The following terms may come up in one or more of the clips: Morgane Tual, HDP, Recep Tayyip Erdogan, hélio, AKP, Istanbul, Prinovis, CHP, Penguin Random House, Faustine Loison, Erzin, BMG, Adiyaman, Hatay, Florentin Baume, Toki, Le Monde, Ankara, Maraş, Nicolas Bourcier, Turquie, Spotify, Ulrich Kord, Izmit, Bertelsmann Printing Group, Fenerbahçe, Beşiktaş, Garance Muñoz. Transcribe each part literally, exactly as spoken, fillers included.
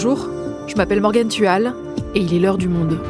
Bonjour, je m'appelle Morgane Tual et il est l'heure du Monde.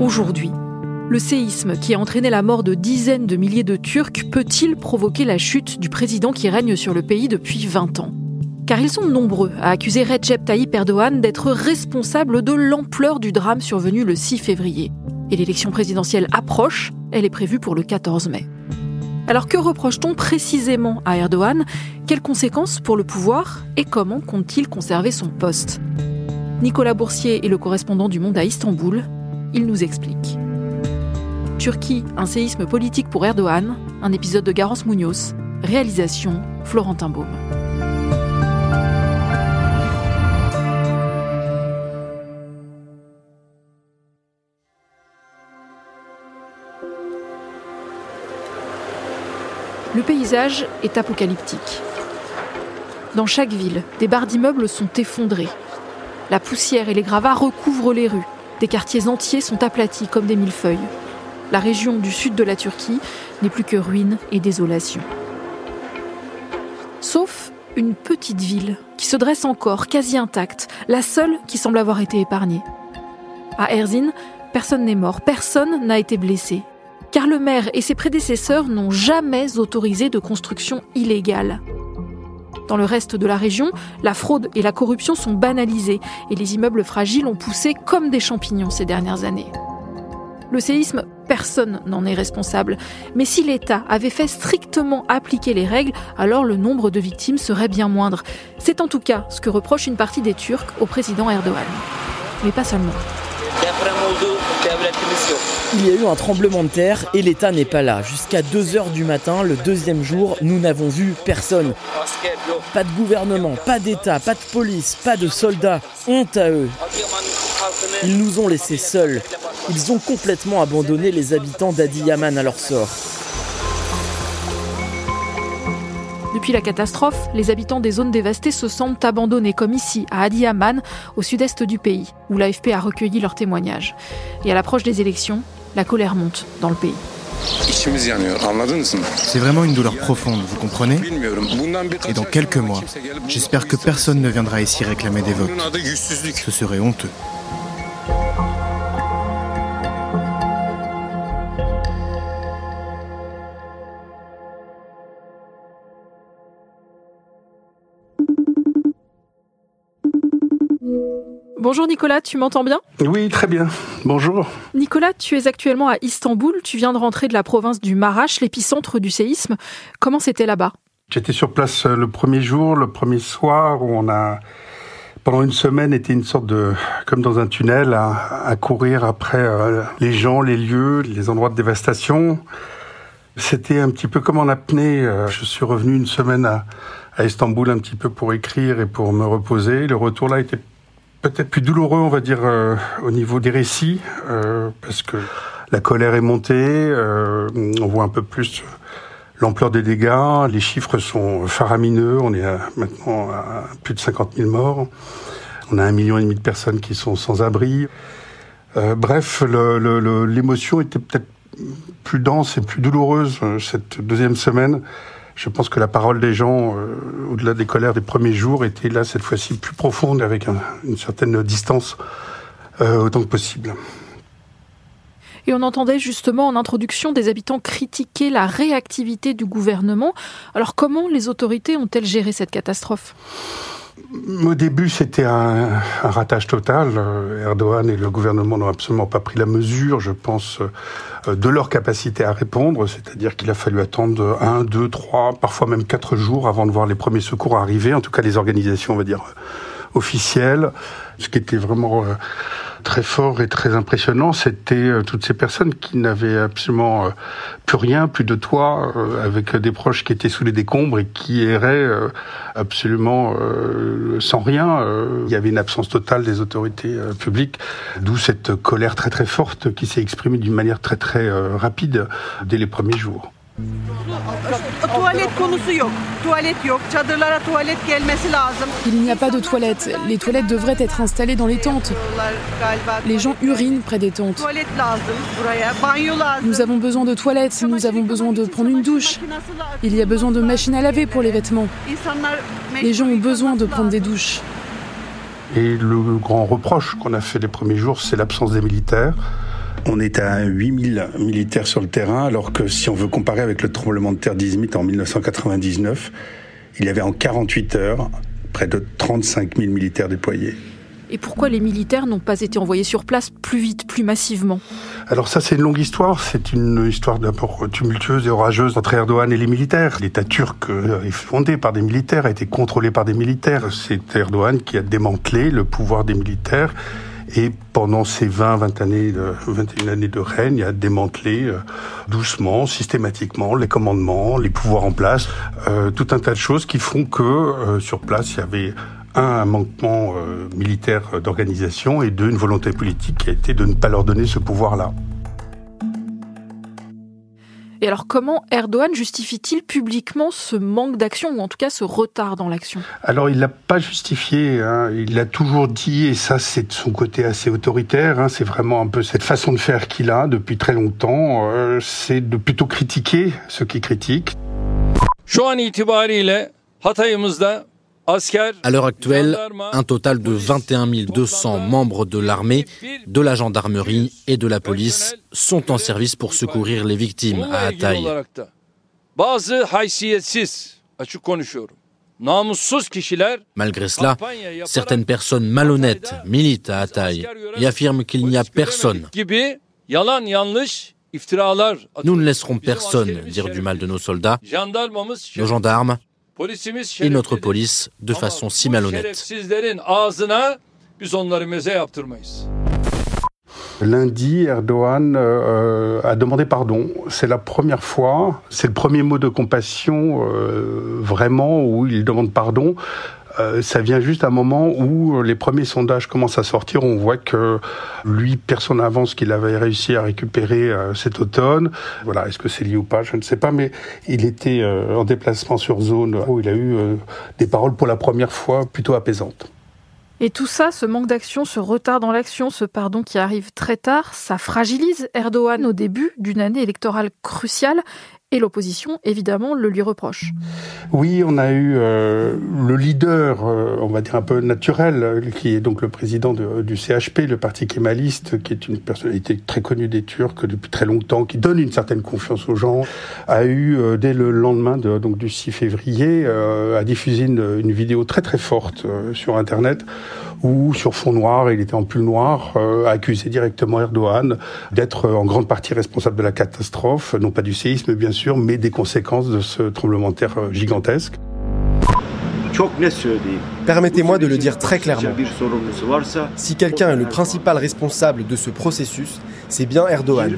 Aujourd'hui, le séisme qui a entraîné la mort de dizaines de milliers de Turcs peut-il provoquer la chute du président qui règne sur le pays depuis vingt ans ? Car ils sont nombreux à accuser Recep Tayyip Erdogan d'être responsable de l'ampleur du drame survenu le six février. Et l'élection présidentielle approche, elle est prévue pour le quatorze mai. Alors que reproche-t-on précisément à Erdogan ? Quelles conséquences pour le pouvoir ? Et comment compte-t-il conserver son poste ? Nicolas Bourcier est le correspondant du Monde à Istanbul. Il nous explique. Turquie, un séisme politique pour Erdogan, un épisode de Garance Muñoz, réalisation Florentin Baume. Le paysage est apocalyptique. Dans chaque ville, des barres d'immeubles sont effondrées. La poussière et les gravats recouvrent les rues. Des quartiers entiers sont aplatis comme des millefeuilles. La région du sud de la Turquie n'est plus que ruines et désolation. Sauf une petite ville qui se dresse encore, quasi intacte, la seule qui semble avoir été épargnée. À Erzin, personne n'est mort, personne n'a été blessé. Car le maire et ses prédécesseurs n'ont jamais autorisé de construction illégale. Dans le reste de la région, la fraude et la corruption sont banalisées et les immeubles fragiles ont poussé comme des champignons ces dernières années. Le séisme, personne n'en est responsable. Mais si l'État avait fait strictement appliquer les règles, alors le nombre de victimes serait bien moindre. C'est en tout cas ce que reproche une partie des Turcs au président Erdogan. Mais pas seulement. Il y a eu un tremblement de terre et l'État n'est pas là. Jusqu'à deux heures du matin, le deuxième jour, nous n'avons vu personne. Pas de gouvernement, pas d'État, pas de police, pas de soldats. Honte à eux. Ils nous ont laissés seuls. Ils ont complètement abandonné les habitants d'Adiyaman à leur sort. Depuis la catastrophe, les habitants des zones dévastées se semblent abandonnés, comme ici, à Adiyaman, au sud-est du pays, où l'A F P a recueilli leurs témoignages. Et à l'approche des élections, la colère monte dans le pays. C'est vraiment une douleur profonde, vous comprenez ? Et dans quelques mois, j'espère que personne ne viendra ici réclamer des votes. Ce serait honteux. Bonjour Nicolas, tu m'entends bien ? Oui, très bien. Bonjour. Nicolas, tu es actuellement à Istanbul. Tu viens de rentrer de la province du Maraş, l'épicentre du séisme. Comment c'était là-bas ? J'étais sur place le premier jour, le premier soir, où on a, pendant une semaine, été une sorte de, comme dans un tunnel, à, à courir après euh, les gens, les lieux, les endroits de dévastation. C'était un petit peu comme en apnée. Je suis revenu une semaine à, à Istanbul un petit peu pour écrire et pour me reposer. Le retour là était peut-être plus douloureux, on va dire, euh, au niveau des récits, euh, parce que la colère est montée, euh, on voit un peu plus l'ampleur des dégâts, les chiffres sont faramineux, on est à, maintenant à plus de cinquante mille morts, on a un million et demi de personnes qui sont sans abri. Euh, bref, le, le, le, l'émotion était peut-être plus dense et plus douloureuse cette deuxième semaine. Je pense que la parole des gens, euh, au-delà des colères des premiers jours, était là, cette fois-ci, plus profonde, avec un, une certaine distance, euh, autant que possible. Et on entendait justement en introduction des habitants critiquer la réactivité du gouvernement. Alors comment les autorités ont-elles géré cette catastrophe ? Au début, c'était un, un ratage total. Erdogan et le gouvernement n'ont absolument pas pris la mesure, je pense, de leur capacité à répondre. C'est-à-dire qu'il a fallu attendre un, deux, trois, parfois même quatre jours avant de voir les premiers secours arriver. En tout cas, les organisations, on va dire, officielles. Ce qui était vraiment très fort et très impressionnant, c'était toutes ces personnes qui n'avaient absolument plus rien, plus de toit, avec des proches qui étaient sous les décombres et qui erraient absolument sans rien. Il y avait une absence totale des autorités publiques, d'où cette colère très très forte qui s'est exprimée d'une manière très très rapide dès les premiers jours. Tuvalet konusu yok. Tuvalet yok. Çadırlara tuvalet gelmesi lazım. Il n'y a pas de toilette. Les toilettes devraient être installées dans les tentes. Les gens urinent près des tentes. Nous avons besoin de toilettes. Nous avons besoin de prendre une douche. Il y a besoin de machines à laver pour les vêtements. Les gens ont besoin de prendre des douches. Et le grand reproche qu'on a fait les premiers jours, c'est l'absence des militaires. On est à huit mille militaires sur le terrain, alors que si on veut comparer avec le tremblement de terre d'Izmit en dix-neuf cent quatre-vingt-dix-neuf, il y avait en quarante-huit heures près de trente-cinq mille militaires déployés. Et pourquoi les militaires n'ont pas été envoyés sur place plus vite, plus massivement ? Alors ça, c'est une longue histoire. C'est une histoire d'abord tumultueuse et orageuse entre Erdogan et les militaires. L'État turc est fondé par des militaires, a été contrôlé par des militaires. C'est Erdogan qui a démantelé le pouvoir des militaires. Et pendant ces vingt, vingt années, vingt et une années de règne, il a démantelé euh, doucement, systématiquement, les commandements, les pouvoirs en place, euh, tout un tas de choses qui font que euh, sur place, il y avait un, un manquement euh, militaire d'organisation et deux, une volonté politique qui a été de ne pas leur donner ce pouvoir-là. Et alors comment Erdogan justifie-t-il publiquement ce manque d'action, ou en tout cas ce retard dans l'action ? Alors il ne l'a pas justifié, hein. Il l'a toujours dit, et ça c'est de son côté assez autoritaire, hein. C'est vraiment un peu cette façon de faire qu'il a depuis très longtemps, euh, c'est de plutôt critiquer ceux qui critiquent. À l'heure actuelle, un total de vingt et un mille deux cents membres de l'armée, de la gendarmerie et de la police sont en service pour secourir les victimes à Hatay. Malgré cela, certaines personnes malhonnêtes militent à Hatay et affirment qu'il n'y a personne. Nous ne laisserons personne dire du mal de nos soldats, nos gendarmes, et notre police de façon si malhonnête. Lundi, Erdogan euh, a demandé pardon. C'est la première fois, c'est le premier mot de compassion euh, vraiment où il demande pardon. Euh, ça vient juste à un moment où les premiers sondages commencent à sortir. On voit que lui perd son avance qu'il avait réussi à récupérer euh, cet automne. Voilà, est-ce que c'est lié ou pas ? Je ne sais pas, mais il était euh, en déplacement sur zone où il a eu euh, des paroles pour la première fois plutôt apaisantes. Et tout ça, ce manque d'action, ce retard dans l'action, ce pardon qui arrive très tard, ça fragilise Erdogan au début d'une année électorale cruciale. Et l'opposition, évidemment, le lui reproche. Oui, on a eu euh, le leader, euh, on va dire un peu naturel, qui est donc le président de, du C H P, le parti kémaliste, qui est une personnalité très connue des Turcs depuis très longtemps, qui donne une certaine confiance aux gens, a eu, euh, dès le lendemain de, donc, du six février, euh, a diffusé une, une vidéo très très forte euh, sur Internet, où sur fond noir, il était en pull noir, euh, a accusé directement Erdogan d'être euh, en grande partie responsable de la catastrophe, non pas du séisme, bien sûr, mais des conséquences de ce tremblement de terre gigantesque. Permettez-moi de le dire très clairement. Si quelqu'un est le principal responsable de ce processus, c'est bien Erdogan.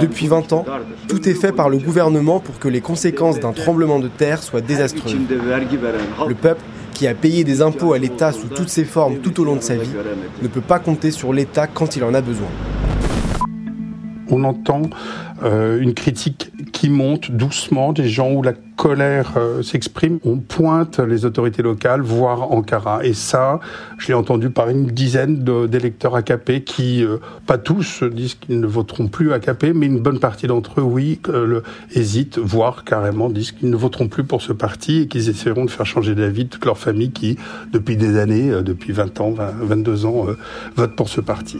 Depuis vingt ans, tout est fait par le gouvernement pour que les conséquences d'un tremblement de terre soient désastreuses. Le peuple, qui a payé des impôts à l'État sous toutes ses formes tout au long de sa vie, ne peut pas compter sur l'État quand il en a besoin. On entend euh, une critique qui monte doucement, des gens où la colère euh, s'exprime. On pointe les autorités locales, voire Ankara. Et ça, je l'ai entendu par une dizaine de, d'électeurs A K P qui, euh, pas tous, disent qu'ils ne voteront plus A K P, mais une bonne partie d'entre eux, oui, euh, le, hésitent, voire carrément disent qu'ils ne voteront plus pour ce parti et qu'ils essaieront de faire changer d'avis toute leur famille qui, depuis des années, euh, depuis vingt ans, vingt, vingt-deux ans, euh, vote pour ce parti.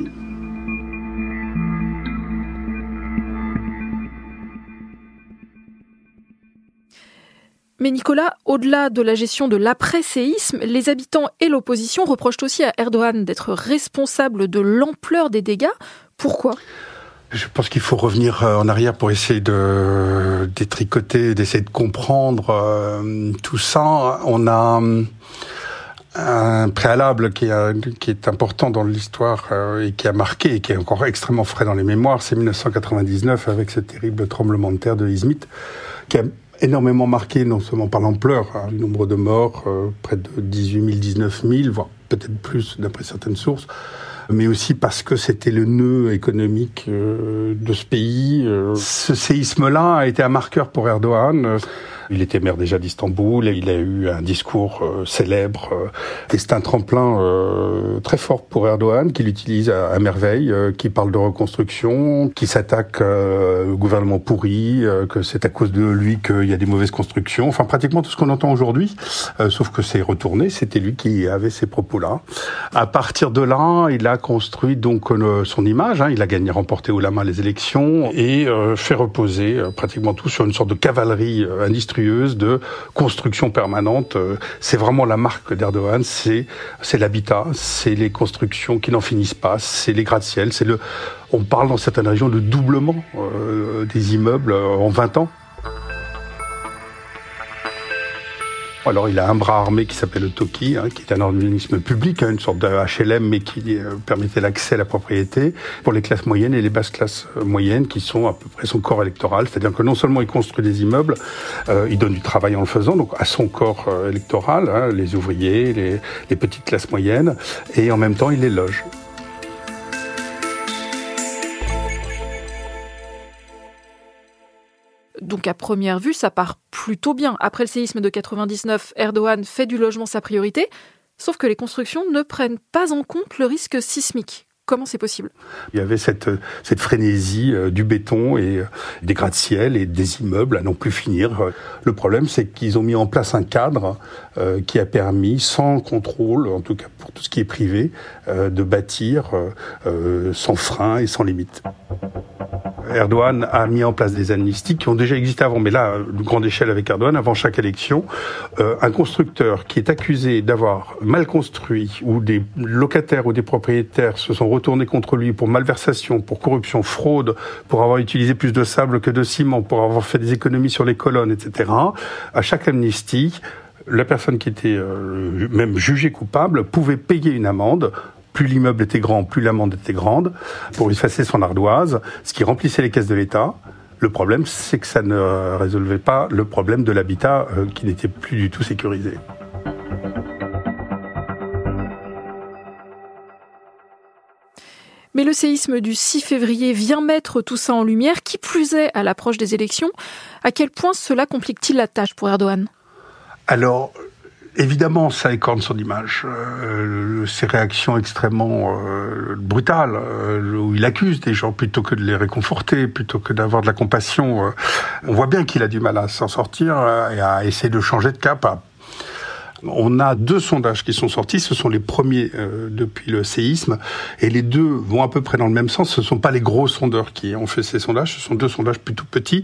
Mais Nicolas, au-delà de la gestion de l'après-séisme, les habitants et l'opposition reprochent aussi à Erdogan d'être responsable de l'ampleur des dégâts. Pourquoi ? Je pense qu'il faut revenir en arrière pour essayer de détricoter, d'essayer de comprendre euh, tout ça. On a un préalable qui est, qui est important dans l'histoire euh, et qui a marqué et qui est encore extrêmement frais dans les mémoires. C'est dix-neuf cent quatre-vingt-dix-neuf avec ce terrible tremblement de terre de Izmit qui a énormément marqué, non seulement par l'ampleur, hein, du nombre de morts, euh, près de dix-huit mille, dix-neuf mille, voire peut-être plus d'après certaines sources, mais aussi parce que c'était le nœud économique euh, de ce pays. Ce séisme-là a été un marqueur pour Erdogan. Il était maire déjà d'Istanbul et il a eu un discours euh, célèbre. Et c'est un tremplin euh, très fort pour Erdogan, qu'il utilise à, à merveille, euh, qui parle de reconstruction, qui s'attaque euh, au gouvernement pourri, euh, que c'est à cause de lui qu'il y a des mauvaises constructions. Enfin, pratiquement tout ce qu'on entend aujourd'hui, euh, sauf que c'est retourné. C'était lui qui avait ces propos-là. À partir de là, il a construit donc euh, son image. Hein, il a gagné, remporté haut la main les élections et euh, fait reposer euh, pratiquement tout sur une sorte de cavalerie euh, industrielle de construction permanente. C'est vraiment la marque d'Erdogan, c'est, c'est l'habitat, c'est les constructions qui n'en finissent pas, c'est les gratte-ciel, c'est le, on parle dans certaines régions de doublement euh, des immeubles en vingt ans. Alors il a un bras armé qui s'appelle le Toki, hein, qui est un organisme public, hein, une sorte de H L M, mais qui euh, permettait l'accès à la propriété pour les classes moyennes et les basses classes moyennes, qui sont à peu près son corps électoral. C'est-à-dire que non seulement il construit des immeubles, euh, il donne du travail en le faisant, donc à son corps euh, électoral, hein, les ouvriers, les, les petites classes moyennes, et en même temps il les loge. Donc à première vue, ça part plutôt bien. Après le séisme de quatre-vingt-dix-neuf, Erdogan fait du logement sa priorité, sauf que les constructions ne prennent pas en compte le risque sismique. Comment c'est possible ? Il y avait cette, cette frénésie du béton et des gratte-ciel et des immeubles à non plus finir. Le problème, c'est qu'ils ont mis en place un cadre qui a permis, sans contrôle, en tout cas pour tout ce qui est privé, de bâtir sans frein et sans limite. Erdogan a mis en place des amnisties qui ont déjà existé avant, mais là, de grande échelle avec Erdogan, avant chaque élection, euh, un constructeur qui est accusé d'avoir mal construit, ou des locataires ou des propriétaires se sont retournés contre lui pour malversation, pour corruption, fraude, pour avoir utilisé plus de sable que de ciment, pour avoir fait des économies sur les colonnes, et cetera. À chaque amnistie, la personne qui était euh, même jugée coupable pouvait payer une amende. Plus l'immeuble était grand, plus l'amende était grande, pour effacer son ardoise, ce qui remplissait les caisses de l'État. Le problème, c'est que ça ne résolvait pas le problème de l'habitat euh, qui n'était plus du tout sécurisé. Mais le séisme du six février vient mettre tout ça en lumière, qui plus est à l'approche des élections. À quel point cela complique-t-il la tâche pour Erdogan ? Alors... Évidemment, ça écorne son image. Euh, ses réactions extrêmement euh, brutales, euh, où il accuse des gens plutôt que de les réconforter, plutôt que d'avoir de la compassion. Euh, on voit bien qu'il a du mal à s'en sortir euh, et à essayer de changer de cap. Hein. On a deux sondages qui sont sortis, ce sont les premiers euh, depuis le séisme, et les deux vont à peu près dans le même sens. Ce ne sont pas les gros sondeurs qui ont fait ces sondages, ce sont deux sondages plutôt petits,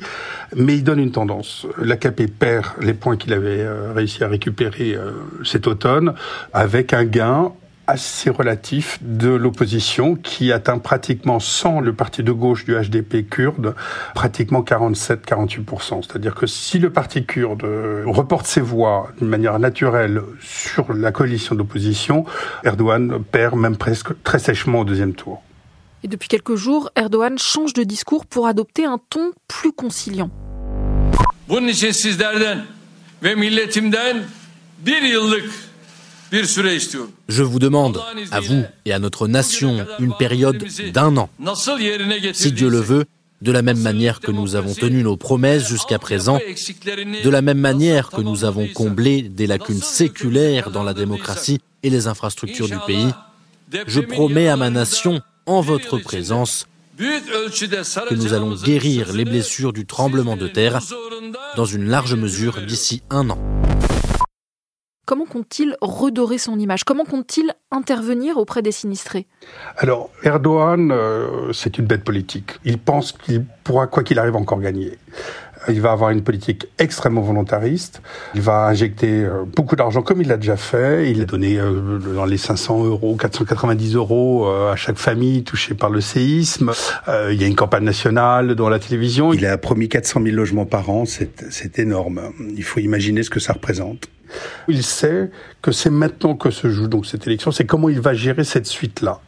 mais ils donnent une tendance. L'A K P perd les points qu'il avait euh, réussi à récupérer euh, cet automne, avec un gain assez relatif de l'opposition qui atteint pratiquement, sans le parti de gauche du H D P kurde, pratiquement quarante-sept à quarante-huit pour cent. C'est-à-dire que si le parti kurde reporte ses voix d'une manière naturelle sur la coalition d'opposition, Erdogan perd même presque très sèchement au deuxième tour. Et depuis quelques jours, Erdogan change de discours pour adopter un ton plus conciliant. Bunun için sizlerden ve milletimden bir yıllık Je vous demande, à vous et à notre nation, une période d'un an. Si Dieu le veut, de la même manière que nous avons tenu nos promesses jusqu'à présent, de la même manière que nous avons comblé des lacunes séculaires dans la démocratie et les infrastructures du pays, je promets à ma nation, en votre présence, que nous allons guérir les blessures du tremblement de terre dans une large mesure d'ici un an. Comment compte-t-il redorer son image ? Comment compte-t-il intervenir auprès des sinistrés ? Alors, Erdogan, euh, c'est une bête politique. Il pense qu'il pourra, quoi qu'il arrive, encore gagner. Il va avoir une politique extrêmement volontariste. Il va injecter beaucoup d'argent, comme il l'a déjà fait. Il a donné euh, dans les cinq cents euros, quatre cent quatre-vingt-dix euros euh, à chaque famille touchée par le séisme. Euh, il y a une campagne nationale dans la télévision. Il a promis quatre cent mille logements par an. C'est, c'est énorme. Il faut imaginer ce que ça représente. Il sait que c'est maintenant que se joue donc cette élection, c'est comment il va gérer cette suite-là.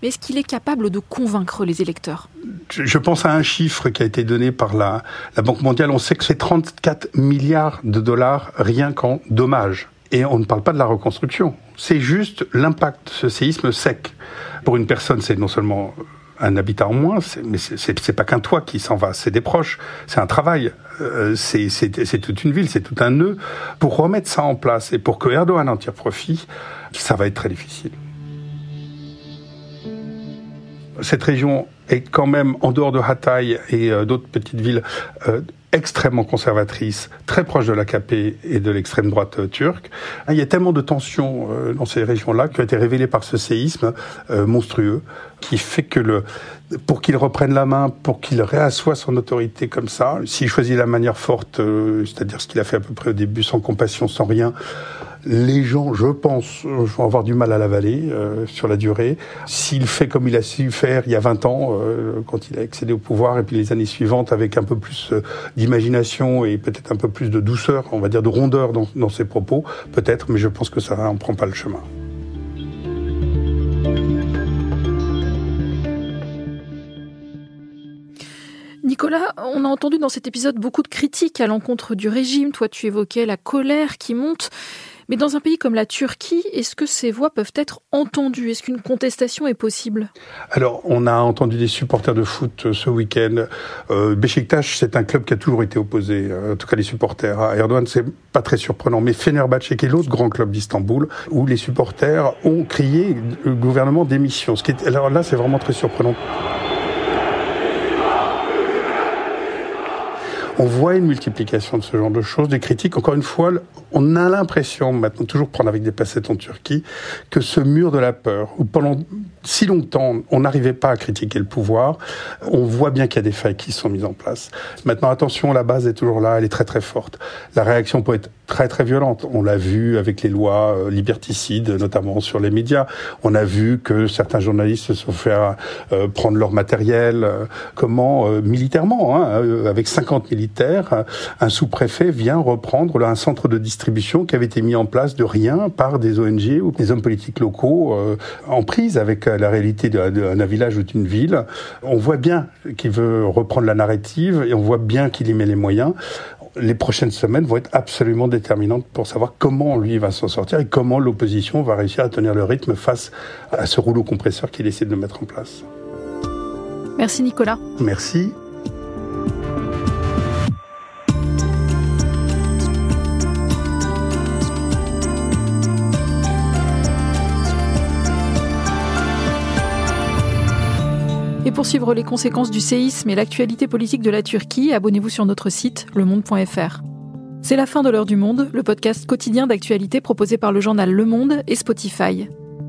Mais est-ce qu'il est capable de convaincre les électeurs ? Je pense à un chiffre qui a été donné par la, la Banque mondiale. On sait que c'est trente-quatre milliards de dollars rien qu'en dommages Et on ne parle pas de la reconstruction. C'est juste l'impact de ce séisme sec. Pour une personne, c'est non seulement un habitat en moins, c'est, mais c'est, c'est, c'est pas qu'un toit qui s'en va, c'est des proches, c'est un travail, euh, c'est, c'est, c'est toute une ville, c'est tout un nœud. Pour remettre ça en place et pour que Erdogan en tire profit, ça va être très difficile. Cette région est quand même, en dehors de Hatay et euh, d'autres petites villes, euh, extrêmement conservatrice, très proche de l'A K P et de l'extrême droite euh, turque. Il y a tellement de tensions euh, dans ces régions-là qui ont été révélées par ce séisme euh, monstrueux, qui fait que le, pour qu'il reprenne la main, pour qu'il réassoie son autorité comme ça, s'il choisit la manière forte, euh, c'est-à-dire ce qu'il a fait à peu près au début, sans compassion, sans rien, les gens, je pense, vont avoir du mal à l'avaler euh, sur la durée. S'il fait comme il a su faire il y a vingt ans, euh, quand il a accédé au pouvoir, et puis les années suivantes, avec un peu plus euh, d'imagination et peut-être un peu plus de douceur, on va dire de rondeur dans, dans ses propos, peut-être, mais je pense que ça n'en prend pas le chemin. Nicolas, on a entendu dans cet épisode beaucoup de critiques à l'encontre du régime. Toi, tu évoquais la colère qui monte. Mais dans un pays comme la Turquie, est-ce que ces voix peuvent être entendues ? Est-ce qu'une contestation est possible ? Alors, on a entendu des supporters de foot ce week-end. Euh, Beşiktaş, c'est un club qui a toujours été opposé, en tout cas les supporters à Erdogan, c'est pas très surprenant. Mais Fenerbahçe, qui est l'autre grand club d'Istanbul, où les supporters ont crié le gouvernement démission. Ce qui est, alors là, c'est vraiment très surprenant. On voit une multiplication de ce genre de choses, des critiques. Encore une fois, on a l'impression, maintenant, toujours prendre avec des pincettes en Turquie, que ce mur de la peur, où pendant si longtemps, on n'arrivait pas à critiquer le pouvoir, on voit bien qu'il y a des failles qui sont mises en place. Maintenant, attention, la base est toujours là, elle est très très forte. La réaction peut être très très violente. On l'a vu avec les lois liberticides, notamment sur les médias. On a vu que certains journalistes se sont fait euh, prendre leur matériel, euh, comment, euh, militairement, hein, euh, avec cinquante militaires. Un sous-préfet vient reprendre un centre de distribution qui avait été mis en place de rien par des O N G ou des hommes politiques locaux euh, en prise avec la réalité d'un, d'un village ou d'une ville. On voit bien qu'il veut reprendre la narrative et on voit bien qu'il y met les moyens. Les prochaines semaines vont être absolument déterminantes pour savoir comment lui va s'en sortir et comment l'opposition va réussir à tenir le rythme face à ce rouleau compresseur qu'il essaie de mettre en place. Merci Nicolas. Merci. Et pour suivre les conséquences du séisme et l'actualité politique de la Turquie, abonnez-vous sur notre site le monde point f r. C'est la fin de l'heure du Monde, le podcast quotidien d'actualité proposé par le journal Le Monde et Spotify.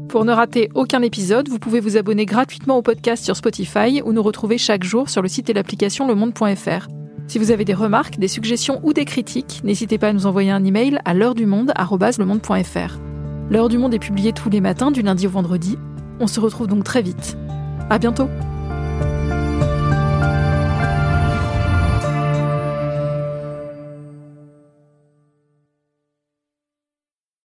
Pour ne rater aucun épisode, vous pouvez vous abonner gratuitement au podcast sur Spotify ou nous retrouver chaque jour sur le site et l'application le monde point f r. Si vous avez des remarques, des suggestions ou des critiques, n'hésitez pas à nous envoyer un email à l'heure du monde arobase le monde point f r. L'heure du Monde est publiée tous les matins du lundi au vendredi. On se retrouve donc très vite. À bientôt.